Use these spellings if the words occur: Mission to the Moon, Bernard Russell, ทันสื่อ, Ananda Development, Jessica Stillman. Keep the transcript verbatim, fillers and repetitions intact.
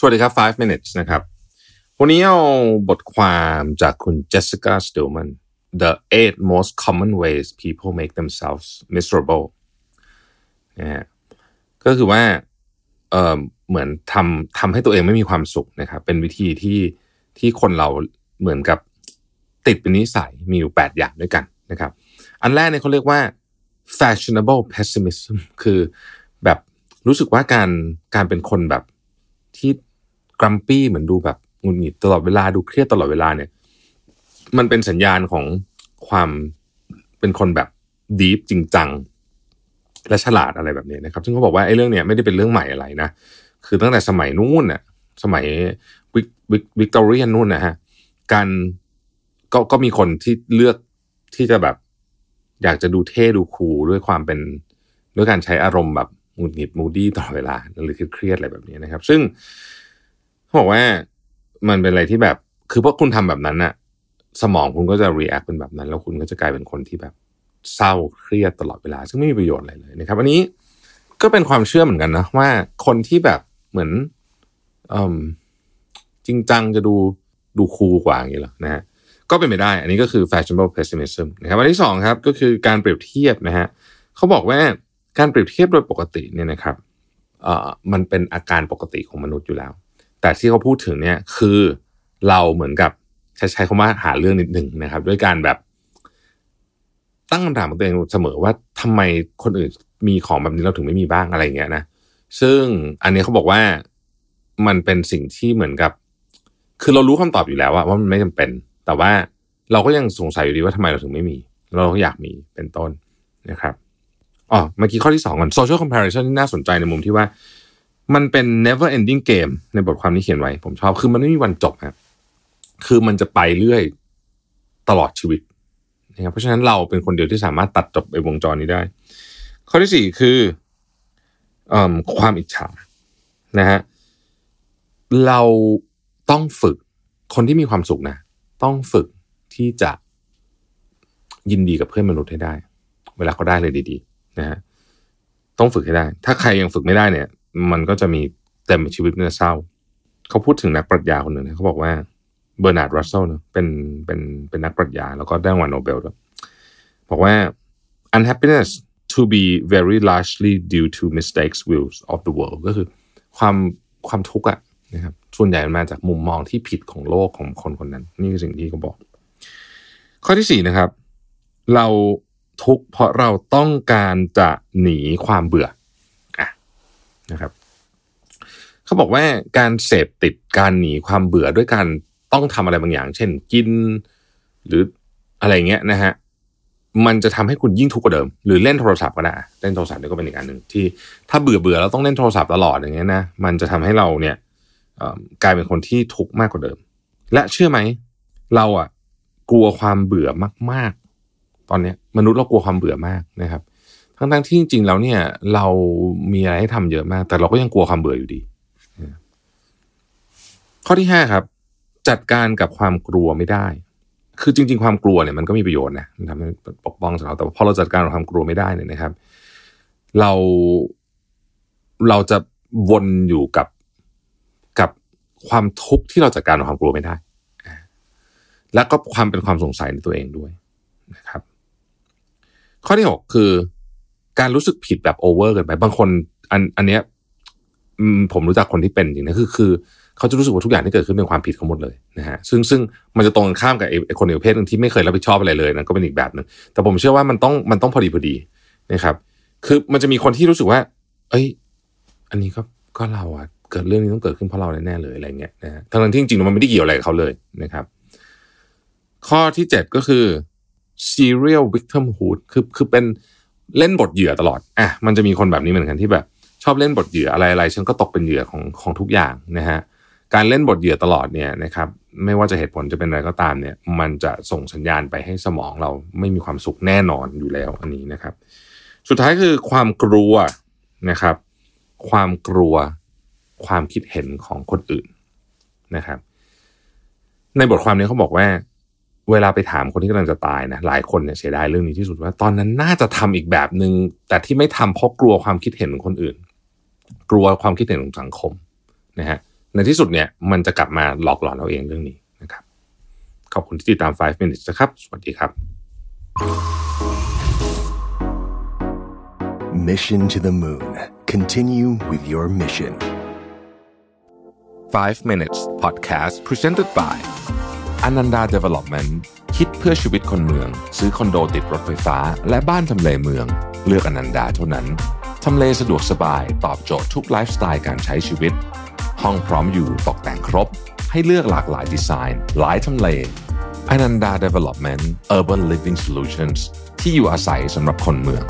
สวัสดีครับ five minutes นะครับวันนี้เอาบทความจากคุณ Jessica Stillman The eight most common ways people make themselves miserable นะฮะก็คือว่าเอ่อเหมือนทำทำให้ตัวเองไม่มีความสุขนะครับเป็นวิธีที่ที่คนเราเหมือนกับติดเป็นนิสัยมีอยู่แปดอย่างด้วยกันนะครับอันแรกเนี่ยเขาเรียกว่า fashionable pessimism คือแบบรู้สึกว่าการการเป็นคนแบบที่ grumpy เหมือนดูแบบหงุดหงิดตลอดเวลาดูเครียดตลอดเวลาเนี่ยมันเป็นสัญญาณของความเป็นคนแบบ deep จริงจังและฉลาดอะไรแบบนี้นะครับซึ่งเขาบอกว่าไอ้เรื่องเนี้ยไม่ได้เป็นเรื่องใหม่อะไรนะคือตั้งแต่สมัยนู้นน่ะสมัยวิกตอเรียนนู่นนะฮะการก็ก็มีคนที่เลือกที่จะแบบอยากจะดูเท่ดูคูลด้วยความเป็นด้วยการใช้อารมณ์แบบหงุดหงิดมูดี้ตลอดเวลาหรือเครียดอะไรแบบนี้นะครับซึ่งเขาบอกว่ามันเป็นอะไรที่แบบคือพวกคุณทำแบบนั้นน่ะสมองคุณก็จะ react เป็นแบบนั้นแล้วคุณก็จะกลายเป็นคนที่แบบเศร้าเครียดตลอดเวลาซึ่งไม่มีประโยชน์อะไรเลยนะครับอันนี้ก็เป็นความเชื่อเหมือนกันนะว่าคนที่แบบเหมือนจริงจังจะดูดูคูลกว่าอย่างนี้หรอนะฮะก็เป็นไม่ได้อันนี้ก็คือ fashionable pessimism นะครับอันที่สองครับก็คือการเปรียบเทียบนะฮะเขาบอกว่าการเปรียบเทียบโดยปกติเนี่ยนะครับเอ่อมันเป็นอาการปกติของมนุษย์อยู่แล้วแต่ที่เขาพูดถึงเนี่ยคือเราเหมือนกับใช้ใช้คำว่าหาเรื่องนิดหนึ่งนะครับด้วยการแบบตั้งคำถามกับตัวเองเสมอว่าทำไมคนอื่นมีของแบบนี้เราถึงไม่มีบ้างอะไรอย่างเงี้ยนะซึ่งอันนี้เขาบอกว่ามันเป็นสิ่งที่เหมือนกับคือเรารู้คำตอบอยู่แล้วว่ามันไม่จำเป็นแต่ว่าเราก็ยังสงสัยอยู่ดีว่าทำไมเราถึงไม่มีเราก็อยากมีเป็นต้นนะครับอ๋อเมื่อกี้ข้อที่สองก่อน social comparison นี่น่าสนใจในมุมที่ว่ามันเป็น never ending game ในบทความที่เขียนไว้ผมชอบคือมันไม่มีวันจบครับคือมันจะไปเรื่อยตลอดชีวิตนะครับเพราะฉะนั้นเราเป็นคนเดียวที่สามารถตัดจบไอ้วงจรนี้ได้ข้อที่สี่คือเอ่อความอิจฉานะฮะเราต้องฝึกคนที่มีความสุขนะต้องฝึกที่จะยินดีกับเพื่อนมนุษย์ให้ได้เวลาเขาได้เลยดีๆนะฮะต้องฝึกให้ได้ถ้าใครยังฝึกไม่ได้เนี่ยมันก็จะมีเต็มชีวิตเนี่ยเศร้าเขาพูดถึงนักปรัชญาคนหนึ่งนะเขาบอกว่าเบอร์นาร์ด รัสเซลล์เป็นเป็นเป็นนักปรัชญาแล้วก็ได้รางวัลโนเบลด้วยบอกว่า unhappiness to be very largely due to mistakes views of the world ก็คือความความทุกข์อะนะครับส่วนใหญ่มันมาจากมุมมองที่ผิดของโลกของคนคนนั้นนี่คือสิ่งที่เขาบอกข้อที่สี่นะครับเราทุกข์เพราะเราต้องการจะหนีความเบื่ออะนะครับเขาบอกว่าการเสพติดการหนีความเบื่อด้วยการต้องทำอะไรบางอย่างเช่นกินหรืออะไรเงี้ยนะฮะมันจะทำให้คุณยิ่งทุกข์กว่าเดิมหรือเล่นโทรศัพท์ก็ได้เล่นโทรศัพท์นี่ก็เป็นอีกอันหนึ่งที่ถ้าเบื่อเบื่อแล้วต้องเล่นโทรศัพท์ตลอดอย่างเงี้ยนะมันจะทำให้เราเนี่ยกลายเป็นคนที่ทุกข์มากกว่าเดิมและเชื่อไหมเราอ่ะกลัวความเบื่อมากๆตอนนี้มนุษย์เรากลัวความเบื่อมากนะครับทั้งๆที่จริงๆแล้วเนี่ยเรามีอะไรให้ทำเยอะมากแต่เราก็ยังกลัวความเบื่ออยู่ดีข้อที่ห้าครับจัดการกับความกลัวไม่ได้คือจริงๆความกลัวเนี่ยมันก็มีประโยชน์นะมันทำให้ปกป้องเราแต่พอเราจัดการกับความกลัวไม่ได้เนี่ยนะครับเราเราจะวนอยู่กับกับความทุกข์ที่เราจัดการกับความกลัวไม่ได้แล้วก็ความเป็นความสงสัยในตัวเองด้วยนะครับข้อที่หกคือการรู้สึกผิดแบบโอเวอร์เกินไปบางคนอันอันเนี้ยผมรู้จักคนที่เป็นจริงนะคือคือเขาจะรู้สึกว่าทุกอย่างที่เกิดขึ้นเป็นความผิดเขาหมดเลยนะฮะซึ่งซึ่งมันจะตรงกันข้ามกับไอ้คนอีกเพศนึงที่ไม่เคยรับผิดชอบอะไรเลยนะก็เป็นอีกแบบนึงแต่ผมเชื่อว่ามันต้องมันต้องพอดีพอดีนะครับคือมันจะมีคนที่รู้สึกว่าเอ้ยอันนี้ก็ก็เราอ่ะเกิดเรื่องนี้ต้องเกิดขึ้นเพราะเราแน่ๆเลยอะไรเงี้ยนะฮะทั้งๆที่จริงๆมันไม่ได้เกี่ยวอะไรกับเขาเลยนะครับข้อที่เจ็ดก็คือ serial victimhood คือคือเป็นเล่นบทเหยื่อตลอดอ่ะมันจะมีคนแบบนี้เหมือนกันที่แบบชอบเล่นบทเหยื่ออะไรๆฉันก็ตกเป็นเหยื่อของของทุกอย่างนะฮะการเล่นบทเหยื่อตลอดเนี่ยนะครับไม่ว่าจะเหตุผลจะเป็นอะไรก็ตามเนี่ยมันจะส่งสัญญาณไปให้สมองเราไม่มีความสุขแน่นอนอยู่แล้วอันนี้นะครับสุดท้ายคือความกลัวนะครับความกลัวความคิดเห็นของคนอื่นนะครับในบทความนี้เขาบอกว่าเวลาไปถามคนที่กำลังจะตายนะหลายคนเนี่ยเสียดายเรื่องนี้ที่สุดว่าตอนนั้นน่าจะทำอีกแบบนึงแต่ที่ไม่ทำเพราะกลัวความคิดเห็นของคนอื่นกลัวความคิดเห็นของสังคมนะฮะในที่สุดเนี่ยมันจะกลับมาหลอกหลอนเราเองเรื่องนี้นะครับขอบคุณที่ติดตามไฟว์ minutes นะครับสวัสดีครับ Mission to the Moon Continue with your mission five minutes podcast presented by Ananda Development คิดเพื่อชีวิตคนเมืองซื้อคอนโดติดรถไฟฟ้าและบ้านทำเลเมืองเลือก Ananda เท่านั้นทำเลสะดวกสบายตอบโจทย์ทุกไลฟ์สไตล์การใช้ชีวิตห้องพร้อมอยู่ตกแต่งครบให้เลือกหลากหลายดีไซน์หลายทำเล Ananda Development Urban Living Solutions ที่อยู่อาศัยสำหรับคนเมือง